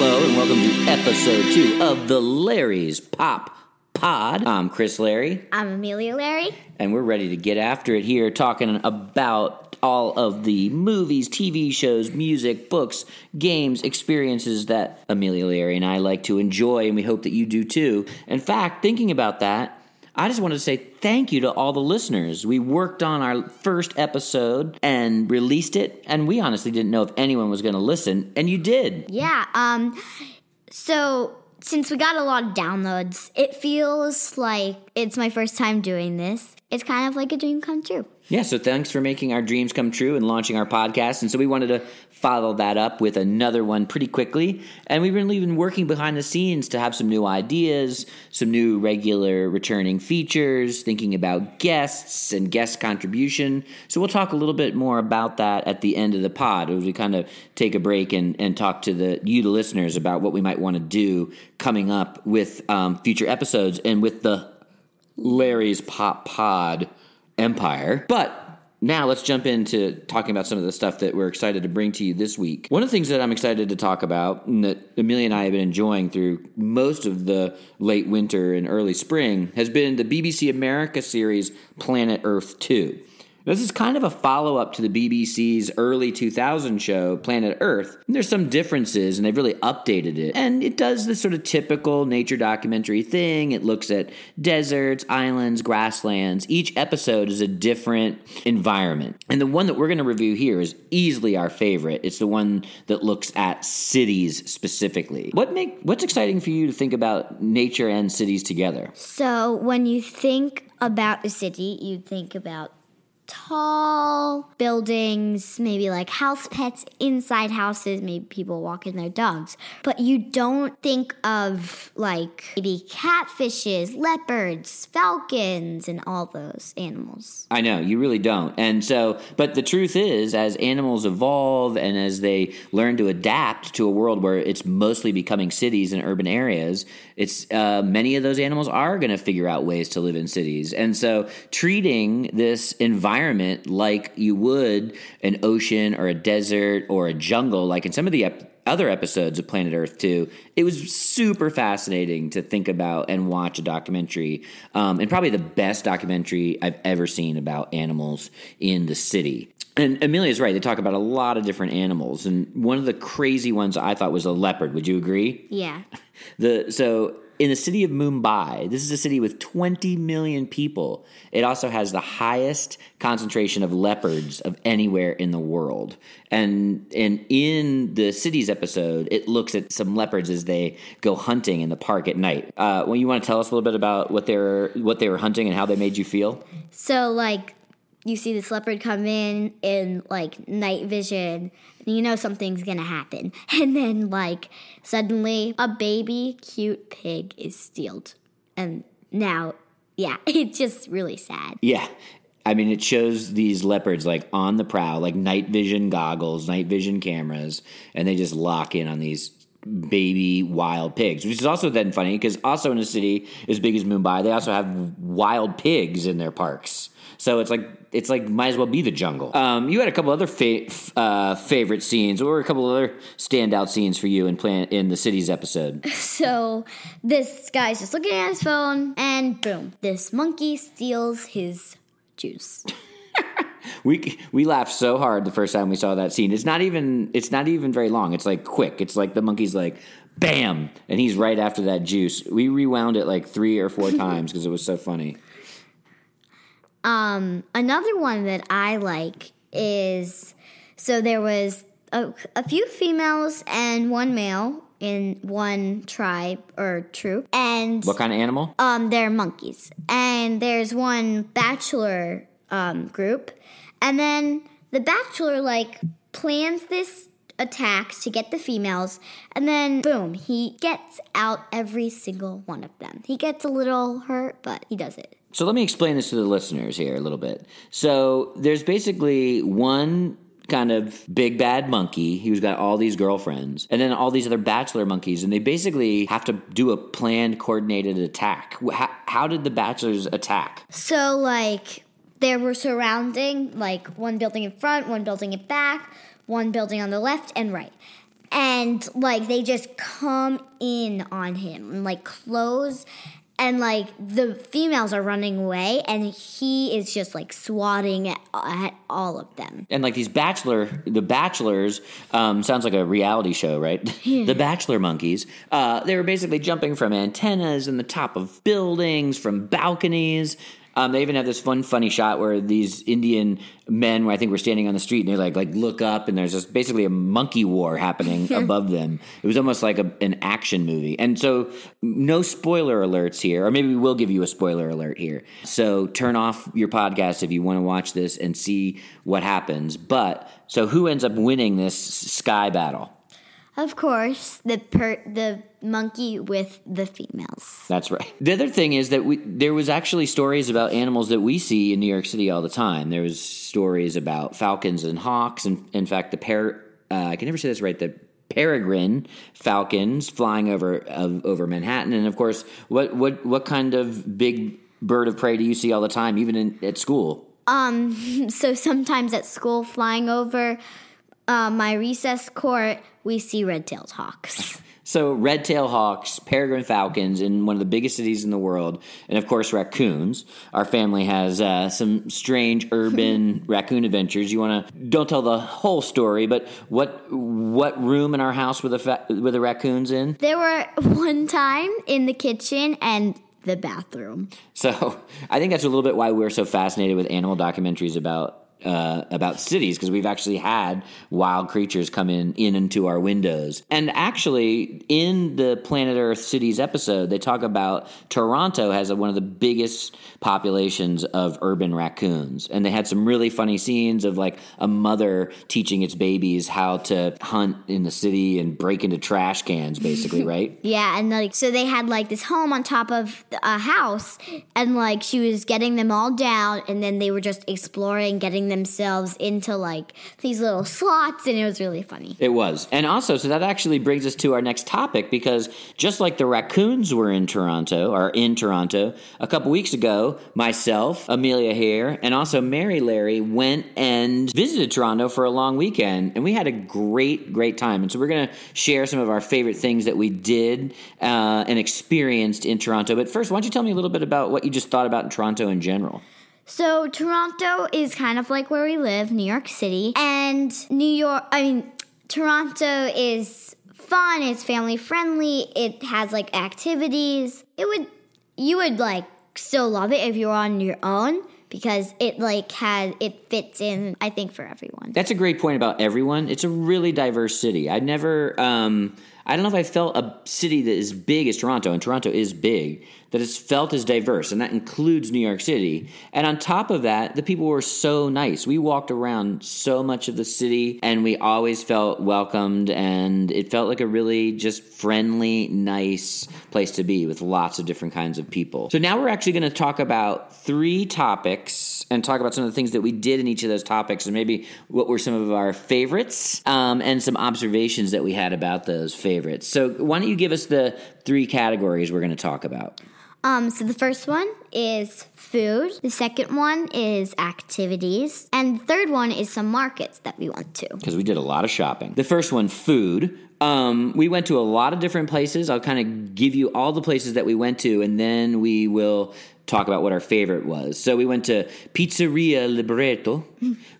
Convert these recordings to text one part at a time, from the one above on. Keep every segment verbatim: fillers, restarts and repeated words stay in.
Hello and welcome to episode two of The Larry's Pop Pod. I'm Chris Larry. I'm Amelia Larry. And we're ready to get after it here, talking about all of the movies, T V shows, music, books, games, experiences that Amelia Larry and I like to enjoy, and we hope that you do too. In fact, thinking about that, I just wanted to say thank you to all the listeners. We worked on our first episode and released it, and we honestly didn't know if anyone was going to listen, and you did. Yeah, um, so since we got a lot of downloads, it feels like it's my first time doing this. It's kind of like a dream come true. Yeah, so thanks for making our dreams come true and launching our podcast, and so we wanted to follow that up with another one pretty quickly, and we've really been working behind the scenes to have some new ideas, some new regular returning features, thinking about guests and guest contribution, so we'll talk a little bit more about that at the end of the pod, as we kind of take a break and, and talk to the you, the listeners, about what we might want to do coming up with um, future episodes and with the Larry's Pop Pod empire. But now let's jump into talking about some of the stuff that we're excited to bring to you this week. One of the things that I'm excited to talk about, and that Amelia and I have been enjoying through most of the late winter and early spring, has been the B B C America series Planet Earth two. This is kind of a follow-up to the B B C's early two thousand show, Planet Earth. And there's some differences, and they've really updated it. And it does this sort of typical nature documentary thing. It looks at deserts, islands, grasslands. Each episode is a different environment. And the one that we're going to review here is easily our favorite. It's the one that looks at cities specifically. What make what's exciting for you to think about nature and cities together? So when you think about a city, you think about tall buildings, maybe like house pets inside houses, maybe people walking their dogs. But you don't think of like maybe catfishes, leopards, falcons, and all those animals. I know, you really don't. And so, but the truth is, as animals evolve and as they learn to adapt to a world where it's mostly becoming cities and urban areas, it's uh, many of those animals are going to figure out ways to live in cities. And so treating this environment environment like you would an ocean or a desert or a jungle, like in some of the ep- other episodes of Planet Earth two, it was super fascinating to think about and watch a documentary, um, and probably the best documentary I've ever seen about animals in the city. And Amelia's right. They talk about a lot of different animals. And one of the crazy ones I thought was a leopard. Would you agree? Yeah. The so... In the city of Mumbai, this is a city with twenty million people. It also has the highest concentration of leopards of anywhere in the world. And and in the cities episode, it looks at some leopards as they go hunting in the park at night. Uh, well, you want to tell us a little bit about what they were, what they were hunting and how they made you feel? So, like, you see this leopard come in in, like, night vision, and you know something's going to happen. And then, like, suddenly a baby cute pig is stealed. And now, yeah, it's just really sad. Yeah. I mean, it shows these leopards, like, on the prowl, like night vision goggles, night vision cameras, and they just lock in on these baby wild pigs, which is also then funny because also in a city as big as Mumbai, they also have wild pigs in their parks. So it's like it's like might as well be the jungle. Um, you had a couple other fa- f- uh, favorite scenes, or a couple other standout scenes for you in plan- in the cities episode. So this guy's just looking at his phone, and boom, this monkey steals his juice. We we laughed so hard the first time we saw that scene. It's not even it's not even very long. It's like quick. It's like the monkey's like, bam, and he's right after that juice. We rewound it like three or four times because it was so funny. Um, another one that I like is, so there was a, a few females and one male in one tribe or troop. And what kind of animal? Um, they're monkeys. And there's one bachelor um, group. And then the bachelor, like, plans this attack to get the females. And then, boom, he gets out every single one of them. He gets a little hurt, but he does it. So let me explain this to the listeners here a little bit. So there's basically one kind of big bad monkey who's got all these girlfriends and then all these other bachelor monkeys, and they basically have to do a planned, coordinated attack. How, how did the bachelors attack? So, like, they were surrounding, like, one building in front, one building in back, one building on the left and right. And, like, they just come in on him and, like, close. And, like, the females are running away, and he is just, like, swatting at, at all of them. And, like, these bachelor, the bachelors, um, sounds like a reality show, right? Yeah. The bachelor monkeys, uh, they were basically jumping from antennas in the top of buildings, from balconies. Um, they even have this fun, funny shot where these Indian men, where I think, were standing on the street, and they like like look up, and there's just basically a monkey war happening above them. It was almost like a, an action movie. And so, no spoiler alerts here, or maybe we will give you a spoiler alert here. So turn off your podcast if you want to watch this and see what happens. But so, who ends up winning this sky battle? Of course, the per- the monkey with the females. That's right. The other thing is that we there was actually stories about animals that we see in New York City all the time. There was stories about falcons and hawks, and in fact, the per- uh, I can never say this right. The peregrine falcons flying over of, over Manhattan, and of course, what what what kind of big bird of prey do you see all the time, even in, at school? Um. So sometimes at school, flying over. Uh, my recess court, we see red-tailed hawks. So red-tailed hawks, peregrine falcons in one of the biggest cities in the world, and, of course, raccoons. Our family has uh, some strange urban raccoon adventures. You want to – don't tell the whole story, but what what room in our house were the, fa- were the raccoons in? There were one time in the kitchen and – the bathroom. So I think that's a little bit why we're so fascinated with animal documentaries about uh, about cities, because we've actually had wild creatures come in, in into our windows. And actually, in the Planet Earth Cities episode, they talk about Toronto has a, one of the biggest populations of urban raccoons. And they had some really funny scenes of like a mother teaching its babies how to hunt in the city and break into trash cans, basically, right? Yeah, and like so they had like this home on top of a house, and like she was getting them all down, and then they were just exploring, getting themselves into like these little slots, and it was really funny. It was. And also, so that actually brings us to our next topic, because just like the raccoons were in Toronto, or in Toronto, a couple weeks ago, myself, Amelia here, and also Mary Larry went and visited Toronto for a long weekend, and we had a great, great time. And so we're going to share some of our favorite things that we did uh, and experienced in Toronto. But first, why don't you tell me a little bit about what you just thought about in Toronto in general? So Toronto is kind of like where we live, New York City. And New York, I mean, Toronto is fun, it's family friendly, it has like activities. It would, you would like still love it if you were on your own, because it like had it fits in, I think, for everyone. That's a great point about everyone. It's a really diverse city. I never, um, I don't know if I felt a city that is big as Toronto, and Toronto is big, that it's felt as diverse, and that includes New York City. And on top of that, the people were so nice. We walked around so much of the city, and we always felt welcomed, and it felt like a really just friendly, nice place to be with lots of different kinds of people. So now we're actually going to talk about three topics and talk about some of the things that we did in each of those topics, and maybe what were some of our favorites um, and some observations that we had about those favorites. So why don't you give us the three categories we're going to talk about? Um, so the first one is food, the second one is activities, and the third one is some markets that we went to. Because we did a lot of shopping. The first one, food. Um, we went to a lot of different places. I'll kind of give you all the places that we went to, and then we will talk about what our favorite was. So we went to Pizzeria Libretto.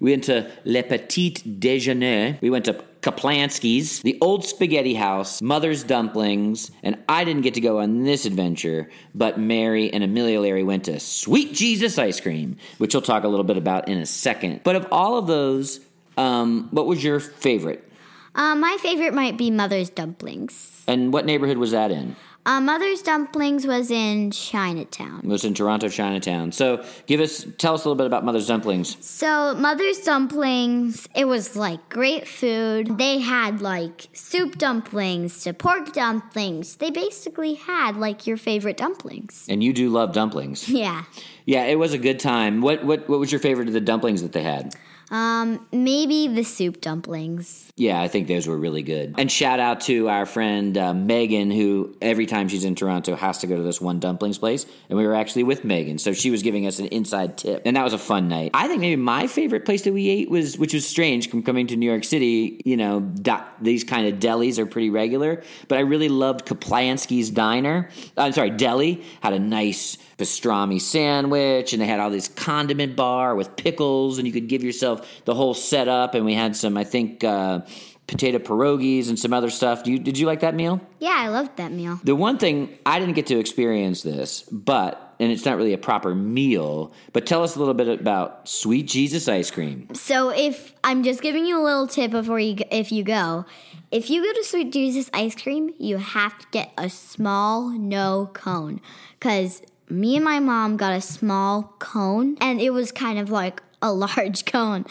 We went to Le Petit Déjeuner. We went to Kaplansky's, the Old Spaghetti House, Mother's Dumplings, and I didn't get to go on this adventure, but Mary and Amelia Larry went to Sweet Jesus ice cream, which we'll talk a little bit about in a second. But of all of those, um, what was your favorite? Uh, my favorite might be Mother's Dumplings. And what neighborhood was that in? Uh, Mother's Dumplings was in Chinatown. It was in Toronto, Chinatown. So give us, tell us a little bit about Mother's Dumplings. So Mother's Dumplings, it was like great food. They had like soup dumplings to pork dumplings. They basically had like your favorite dumplings. And you do love dumplings. Yeah. Yeah, it was a good time. What what what was your favorite of the dumplings that they had? Um, maybe the soup dumplings. Yeah, I think those were really good. And shout out to our friend uh, Megan, who every time she's in Toronto has to go to this one dumplings place. And we were actually with Megan, so she was giving us an inside tip. And that was a fun night. I think maybe my favorite place that we ate was, which was strange from coming to New York City, you know, da- these kind of delis are pretty regular. But I really loved Kaplansky's Diner. I'm sorry, deli. Had a nice pastrami sandwich, and they had all this condiment bar with pickles, and you could give yourself the whole setup. And we had some, I think, uh, potato pierogies and some other stuff. Do you, did you like that meal? Yeah, I loved that meal. The one thing, I didn't get to experience this, but... and it's not really a proper meal, but tell us a little bit about Sweet Jesus ice cream. So if I'm just giving you a little tip before you, if you go, if you go to Sweet Jesus ice cream, you have to get a small no cone, because me and my mom got a small cone, and it was kind of like a large cone,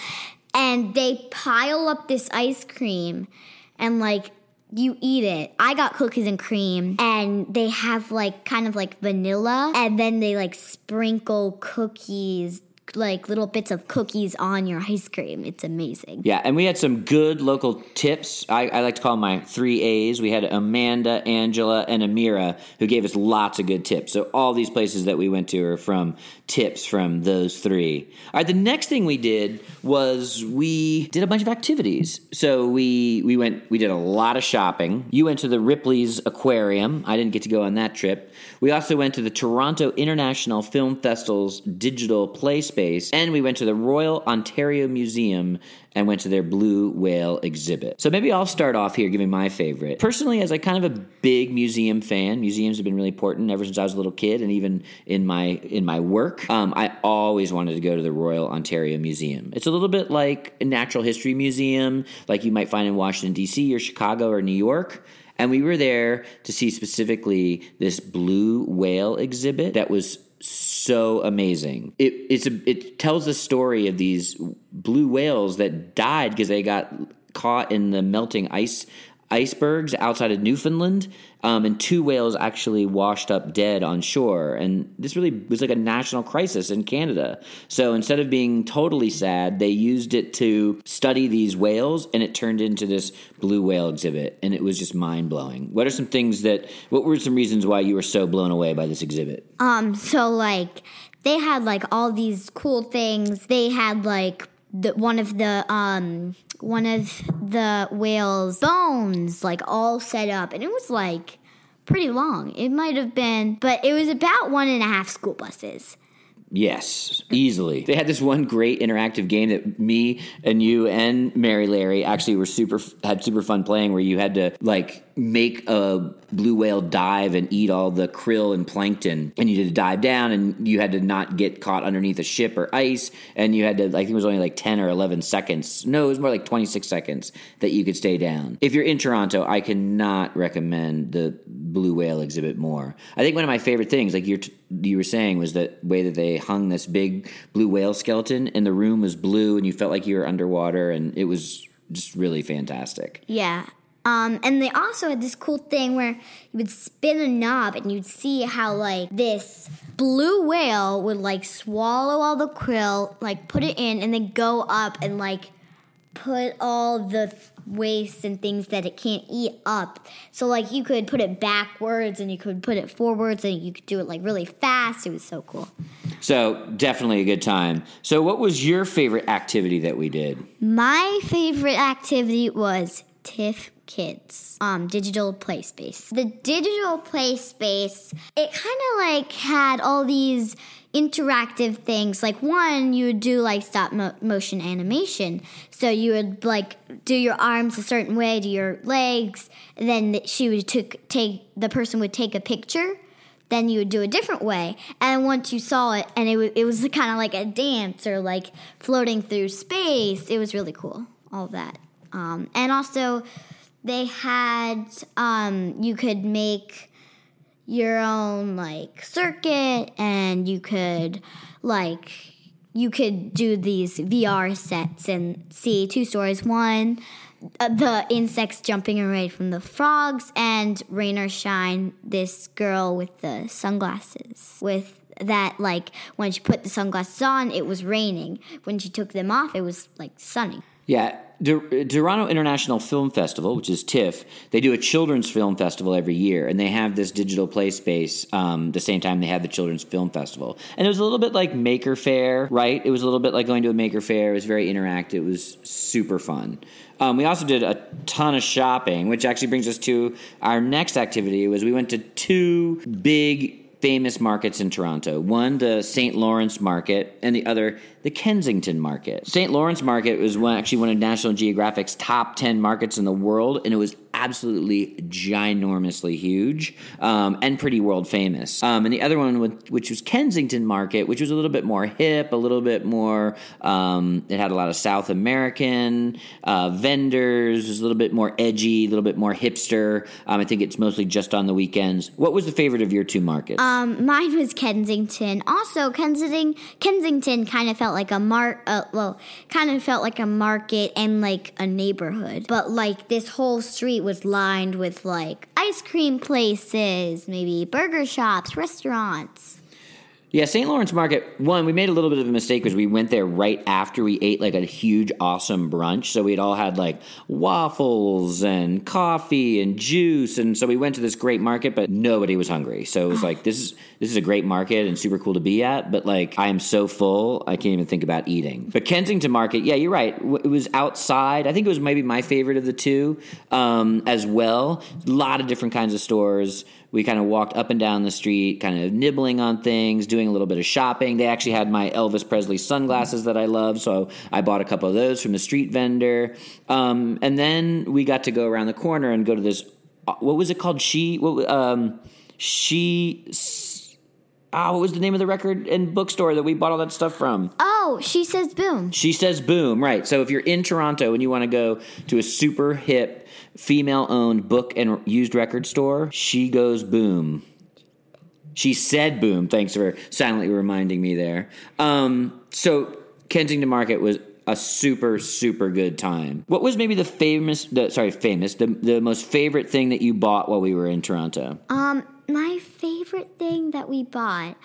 and they pile up this ice cream, and like, you eat it. I got cookies and cream, and they have like kind of like vanilla, and then they like sprinkle cookies, like little bits of cookies on your ice cream. It's amazing. Yeah, and we had some good local tips. I, I like to call them my three A's. We had Amanda, Angela, and Amira, who gave us lots of good tips. So all these places that we went to are from tips from those three. All right, the next thing we did was we did a bunch of activities. So we we went, we did a lot of shopping. You went to the Ripley's Aquarium. I didn't get to go on that trip. We also went to the Toronto International Film Festival's digital play space, and we went to the Royal Ontario Museum and went to their blue whale exhibit. So maybe I'll start off here giving my favorite. Personally, as a kind of a big museum fan, museums have been really important ever since I was a little kid, and even in my in my work, um, I always wanted to go to the Royal Ontario Museum. It's a little bit like a natural history museum, like you might find in Washington, D C or Chicago or New York. And we were there to see specifically this blue whale exhibit that was so amazing. It it's a, it tells the story of these blue whales that died because they got caught in the melting ice icebergs outside of Newfoundland, um, and two whales actually washed up dead on shore. And this really was like a national crisis in Canada. So instead of being totally sad, they used it to study these whales, and it turned into this blue whale exhibit, and it was just mind-blowing. What are some things that – what were some reasons why you were so blown away by this exhibit? Um, so, like, they had, like, all these cool things. They had, like, the, one of the um, – one of the whale's bones, like, all set up. And it was, like, pretty long. It might have been, but it was about one and a half school buses. Yes, easily. They had this one great interactive game that me and you and Mary Larry actually were super had super fun playing, where you had to, like, make a blue whale dive and eat all the krill and plankton, and you did a dive down, and you had to not get caught underneath a ship or ice, and you had to, I think it was only like ten or eleven seconds. No, it was more like twenty-six seconds that you could stay down. If you're in Toronto, I cannot recommend the blue whale exhibit more. I think one of my favorite things, like you're t- you were saying, was the way that they hung this big blue whale skeleton, and the room was blue, and you felt like you were underwater, and it was just really fantastic. Yeah. Um, and they also had this cool thing where you would spin a knob, and you'd see how, like, this blue whale would, like, swallow all the krill, like, put it in, and then go up and, like, put all the waste and things that it can't eat up. So, like, you could put it backwards, and you could put it forwards, and you could do it, like, really fast. It was so cool. So, definitely a good time. So, what was your favorite activity that we did? My favorite activity was TIFF Kids, um, digital play space. The digital play space, it kind of like had all these interactive things. Like, one, you would do like stop mo- motion animation. So you would like do your arms a certain way, do your legs, and then she would t- take, the person would take a picture. Then you would do a different way. And once you saw it, and it, w- it was kind of like a dance or like floating through space. It was really cool, all that. Um, and also, they had, um, you could make your own, like, circuit, and you could, like, you could do these V R sets and see two stories. One, the insects jumping away from the frogs, and Rain or Shine, this girl with the sunglasses with that, like, when she put the sunglasses on, it was raining. When she took them off, it was, like, sunny. Yeah. The Toronto International Film Festival, which is TIFF, they do a children's film festival every year, and they have this digital play space um, the same time they have the children's film festival. And it was a little bit like Maker Faire, right? It was a little bit like going to a Maker Faire. It was very interactive. It was super fun. Um, we also did a ton of shopping, which actually brings us to our next activity, was we went to two big famous markets in Toronto. One, the Saint Lawrence Market, and the other, the Kensington Market. Saint Lawrence Market was one, actually one of National Geographic's top ten markets in the world, and it was absolutely ginormously huge um, and pretty world famous. Um, and the other one, with, which was Kensington Market, which was a little bit more hip, a little bit more, um, it had a lot of South American uh, vendors, it was a little bit more edgy, a little bit more hipster. Um, I think it's mostly just on the weekends. What was the favorite of your two markets? Um, mine was Kensington. Also, Kensington Kensington kind of felt like a mar- uh, well, kind of felt like a market and like a neighborhood. But like this whole street was lined with like ice cream places, maybe burger shops, restaurants. Yeah, Saint Lawrence Market, one, we made a little bit of a mistake because we went there right after we ate like a huge awesome brunch. So we had all had like waffles and coffee and juice. And so we went to this great market, but nobody was hungry. So it was like, this is this is a great market and super cool to be at. But like, I am so full, I can't even think about eating. But Kensington Market, yeah, you're right. It was outside. I think it was maybe my favorite of the two um, as well. A lot of different kinds of stores. We kind of walked up and down the street, kind of nibbling on things, doing a little bit of shopping. They actually had my Elvis Presley sunglasses that I love, so I bought a couple of those from the street vendor. Um, and then we got to go around the corner and go to this, what was it called? She, what, um, she, ah, what was the name of the record and bookstore that we bought all that stuff from? Oh, She Says Boom. She Says Boom, right. So if you're in Toronto and you want to go to a super hip, female-owned book and used record store, She Goes Boom. She Said Boom. Thanks for silently reminding me there. Um, so Kensington Market was a super, super good time. What was maybe the famous, the, sorry, famous, the, the most favorite thing that you bought while we were in Toronto? Um, my favorite thing that we bought,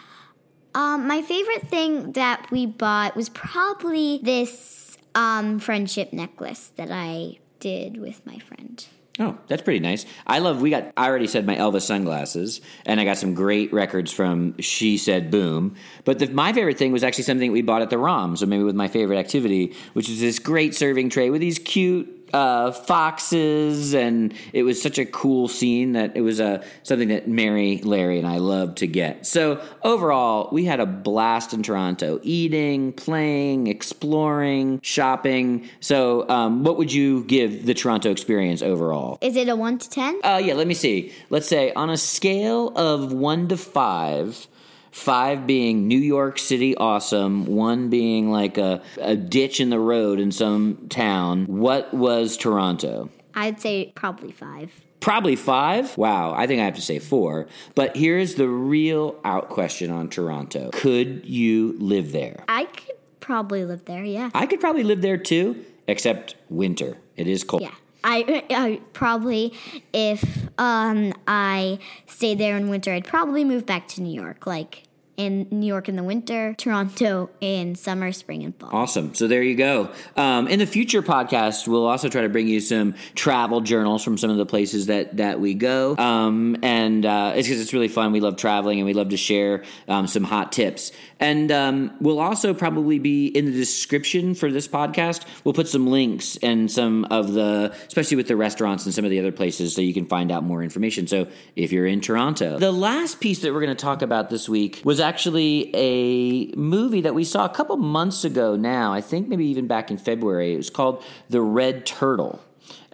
um, my favorite thing that we bought was probably this um, friendship necklace that I did with my friend. Oh, that's pretty nice. I love, we got, I already said my Elvis sunglasses, and I got some great records from She Said Boom. But the, my favorite thing was actually something we bought at the ROM, so maybe with my favorite activity, which is this great serving tray with these cute Uh, foxes, and it was such a cool scene that it was uh, something that Mary, Larry, and I loved to get. So overall, we had a blast in Toronto, eating, playing, exploring, shopping. So um, what would you give the Toronto experience overall? Is it a one to ten? Uh, yeah, let me see. Let's say on a scale of one to five, five being New York City awesome, one being like a, a ditch in the road in some town. What was Toronto? I'd say probably five. Probably five? Wow, I think I have to say four. But here's the real out question on Toronto. Could you live there? I could probably live there, yeah. I could probably live there too, except winter. It is cold. Yeah. I, I probably, if um, I stayed there in winter, I'd probably move back to New York, like in New York in the winter, Toronto in summer, spring, and fall. Awesome. So there you go. Um, in the future podcast, we'll also try to bring you some travel journals from some of the places that, that we go. Um, and uh, it's because it's really fun. We love traveling, and we love to share um, some hot tips. And um, we'll also probably be in the description for this podcast. We'll put some links and some of the, especially with the restaurants and some of the other places, so you can find out more information. So if you're in Toronto. The last piece that we're going to talk about this week was actually a movie that we saw a couple months ago now. I think maybe even back in February. It was called The Red Turtle.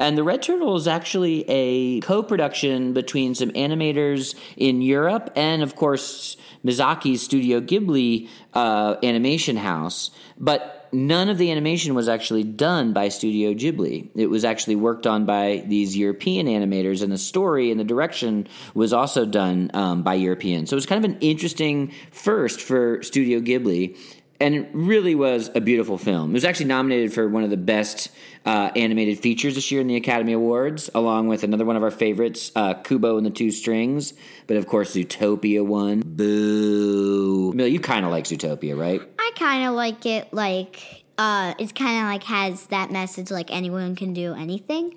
And The Red Turtle is actually a co-production between some animators in Europe and, of course, Miyazaki's Studio Ghibli uh, animation house. But none of the animation was actually done by Studio Ghibli. It was actually worked on by these European animators, and the story and the direction was also done um, by Europeans. So it was kind of an interesting first for Studio Ghibli. And it really was a beautiful film. It was actually nominated for one of the best uh, animated features this year in the Academy Awards, along with another one of our favorites, uh, Kubo and the Two Strings. But, of course, Zootopia won. Boo. Mila, you kind of like Zootopia, right? I kind of like it. Like, uh, it's kind of like has that message, like, anyone can do anything.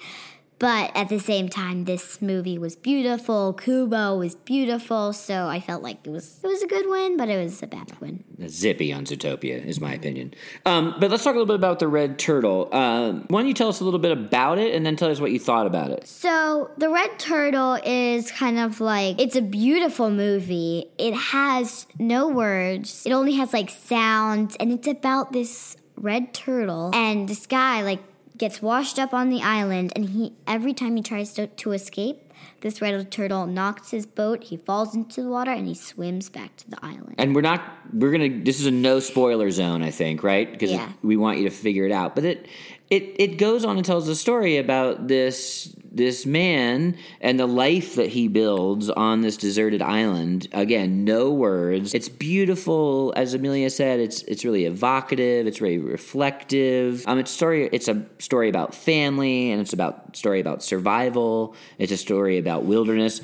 But at the same time, this movie was beautiful. Kubo was beautiful, so I felt like it was it was a good win, but it was a bad win. Zippy on Zootopia is my opinion. Um, but let's talk a little bit about The Red Turtle. Um, why don't you tell us a little bit about it, and then tell us what you thought about it. So The Red Turtle is kind of like, it's a beautiful movie. It has no words. It only has like sounds, and it's about this red turtle and this guy like gets washed up on the island, and he every time he tries to, to escape, this red turtle knocks his boat, he falls into the water, and he swims back to the island. And we're not, we're gonna, this is a no spoiler zone, I think, right? Because yeah. we want you to figure it out. But it, it, it goes on and tells a story about this, this man and the life that he builds on this deserted island. Again, no words. It's beautiful, as Amelia said. It's it's really evocative. It's really reflective. Um, it's story. It's a story about family, and it's about story about survival. It's a story about wilderness,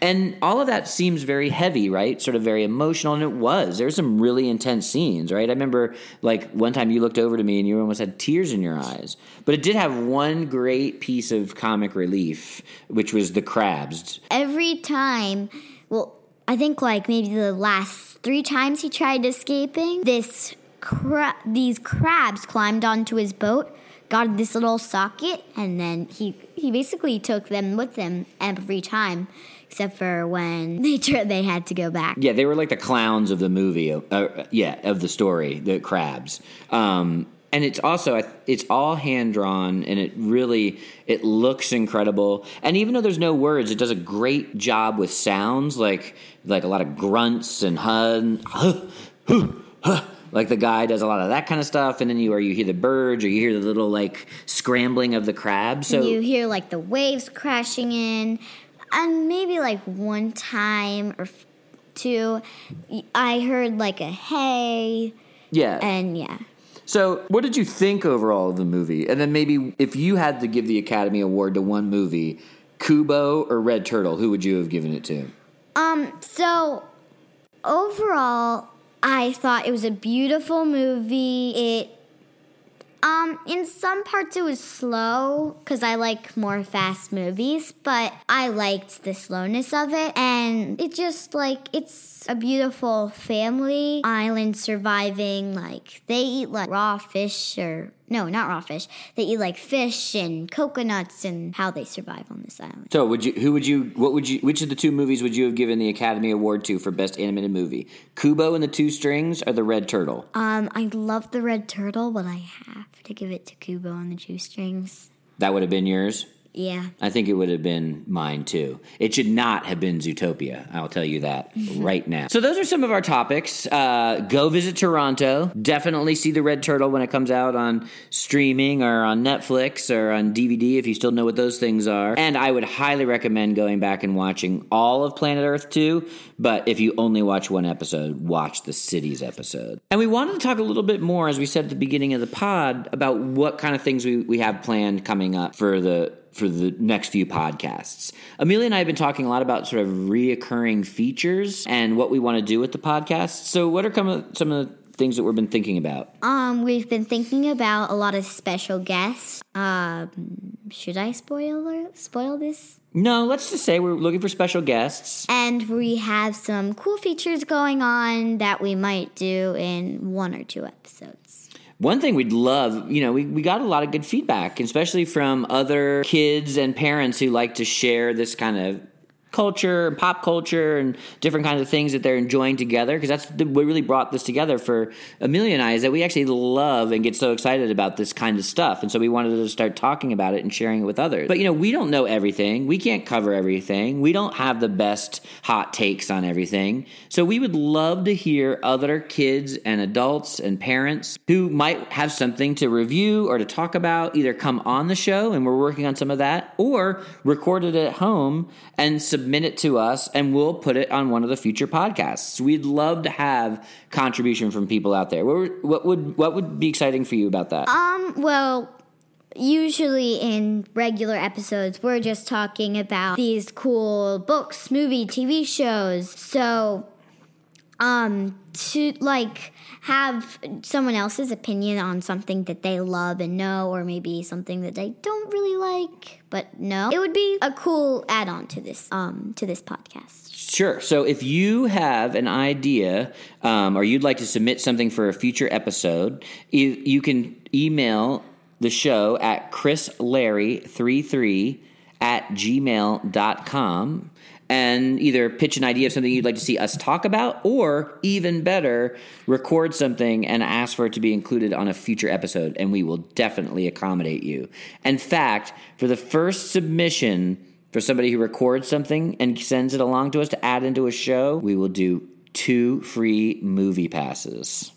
and all of that seems very heavy, right? Sort of very emotional, and it was. There were some really intense scenes, right? I remember, like, one time you looked over to me and you almost had tears in your eyes. But it did have one great piece of comic relief, which was the crabs. Every time, well, I think like maybe the last three times he tried escaping, this cra- these crabs climbed onto his boat, got in this little socket, and then he he basically took them with him every time, except for when they tr- they had to go back. Yeah, they were like the clowns of the movie. Uh, yeah, of the story, the crabs. Um, And it's also, it's all hand-drawn, and it really, it looks incredible. And even though there's no words, it does a great job with sounds, like like a lot of grunts and hun, huh, huh, huh. Like the guy does a lot of that kind of stuff, and then you or you hear the birds, or you hear the little, like, scrambling of the crabs. So you hear, like, the waves crashing in, and maybe, like, one time or two, I heard, like, a hey. Yeah. And, yeah. So what did you think overall of the movie? And then maybe if you had to give the Academy Award to one movie, Kubo or Red Turtle, who would you have given it to? Um. So overall, I thought it was a beautiful movie. It um in some parts it was slow because I like more fast movies, but I liked the slowness of it. And it just like it's a beautiful family island surviving. Like they eat like raw fish or no, not raw fish. They eat like fish and coconuts, and how they survive on this island. So, would you? Who would you? What would you? Which of the two movies would you have given the Academy Award to for Best Animated Movie? Kubo and the Two Strings, or The Red Turtle? Um, I love The Red Turtle, but I have to give it to Kubo and the Two Strings. That would have been yours. Yeah. I think it would have been mine, too. It should not have been Zootopia. I'll tell you that right now. So those are some of our topics. Uh, go visit Toronto. Definitely see The Red Turtle when it comes out on streaming or on Netflix or on D V D, if you still know what those things are. And I would highly recommend going back and watching all of Planet Earth two. But if you only watch one episode, watch the cities episode. And we wanted to talk a little bit more, as we said at the beginning of the pod, about what kind of things we, we have planned coming up for the for the next few podcasts. Amelia and I have been talking a lot about sort of reoccurring features and what we want to do with the podcast. So what are come of, some of the things that we've been thinking about? Um, we've been thinking about a lot of special guests. Um, should I spoil spoil this? No, let's just say we're looking for special guests. And we have some cool features going on that we might do in one or two episodes. One thing we'd love, you know, we, we got a lot of good feedback, especially from other kids and parents who like to share this kind of culture, pop culture, and different kinds of things that they're enjoying together, because that's the, what really brought this together for Amelia and I, is that we actually love and get so excited about this kind of stuff, and so we wanted to start talking about it and sharing it with others. But, you know, we don't know everything. We can't cover everything. We don't have the best hot takes on everything, so we would love to hear other kids and adults and parents who might have something to review or to talk about, either come on the show, and we're working on some of that, or record it at home and submit submit it to us, and we'll put it on one of the future podcasts. We'd love to have contribution from people out there. What, were, what would what would be exciting for you about that? Um, well, usually in regular episodes, we're just talking about these cool books, movie, T V shows. So, um, to like have someone else's opinion on something that they love and know, or maybe something that they don't really like but know, it would be a cool add-on to this um to this podcast. Sure. So if you have an idea um, or you'd like to submit something for a future episode, you, you can email the show at chrislarry thirty-three at gmail dot com and either pitch an idea of something you'd like to see us talk about, or even better, record something and ask for it to be included on a future episode, and we will definitely accommodate you. In fact, for the first submission for somebody who records something and sends it along to us to add into a show, we will do two free movie passes.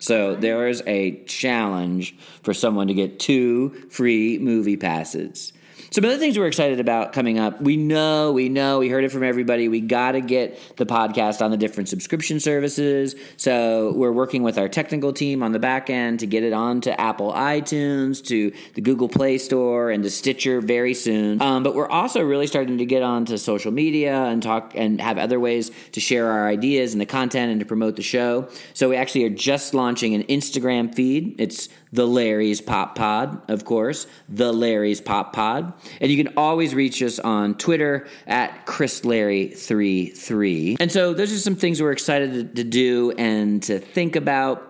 So there is a challenge for someone to get two free movie passes. Some other things we're excited about coming up. We know, we know, we heard it from everybody. We got to get the podcast on the different subscription services. So we're working with our technical team on the back end to get it on to Apple iTunes, to the Google Play Store, and to Stitcher very soon. Um, but we're also really starting to get on to social media and talk and have other ways to share our ideas and the content and to promote the show. So we actually are just launching an Instagram feed. It's The Larry's Pop Pod, of course. The Larry's Pop Pod. And you can always reach us on Twitter at chrislarry thirty-three. And so those are some things we're excited to do and to think about.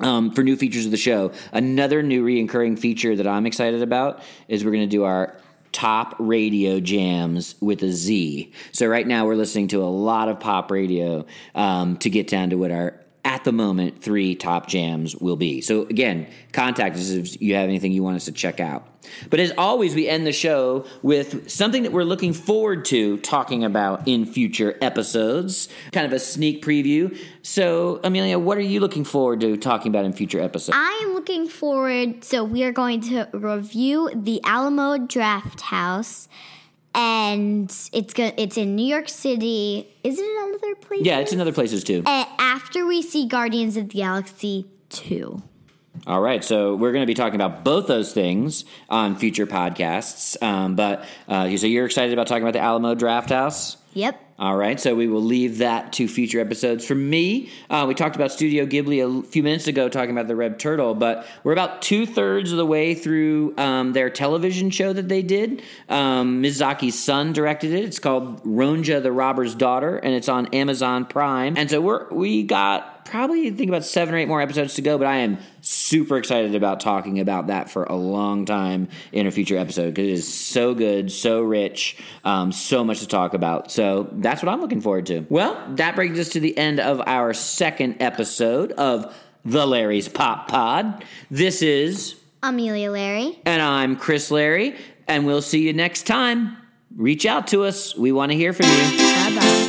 Um, for new features of the show, another new reoccurring feature that I'm excited about is we're going to do our top radio jams with a Z. So right now we're listening to a lot of pop radio um, to get down to what our at the moment, three top jams will be. So again, contact us if you have anything you want us to check out. But as always, we end the show with something that we're looking forward to talking about in future episodes, kind of a sneak preview. So, Amelia, what are you looking forward to talking about in future episodes? I am looking forward, so we are going to review the Alamo Drafthouse. And it's go- it's in New York City. Is it in other places? Yeah, it's in other places, too. And after we see Guardians of the Galaxy Two. All right, so we're going to be talking about both those things on future podcasts. Um, but uh, so you're excited about talking about the Alamo Drafthouse? Yep. All right, so we will leave that to future episodes. For me, uh, we talked about Studio Ghibli a few minutes ago, talking about The Red Turtle, but we're about two-thirds of the way through um, their television show that they did. Um, Miyazaki's son directed it. It's called Ronja the Robber's Daughter, and it's on Amazon Prime. And so we're, we got probably, I think, about seven or eight more episodes to go, but I am super excited about talking about that for a long time in a future episode, because it is so good, so rich, um, so much to talk about. So that's what I'm looking forward to. Well, that brings us to the end of our second episode of The Larry's Pop Pod. This is Amelia Larry. And I'm Chris Larry. And we'll see you next time. Reach out to us. We want to hear from you. Bye-bye.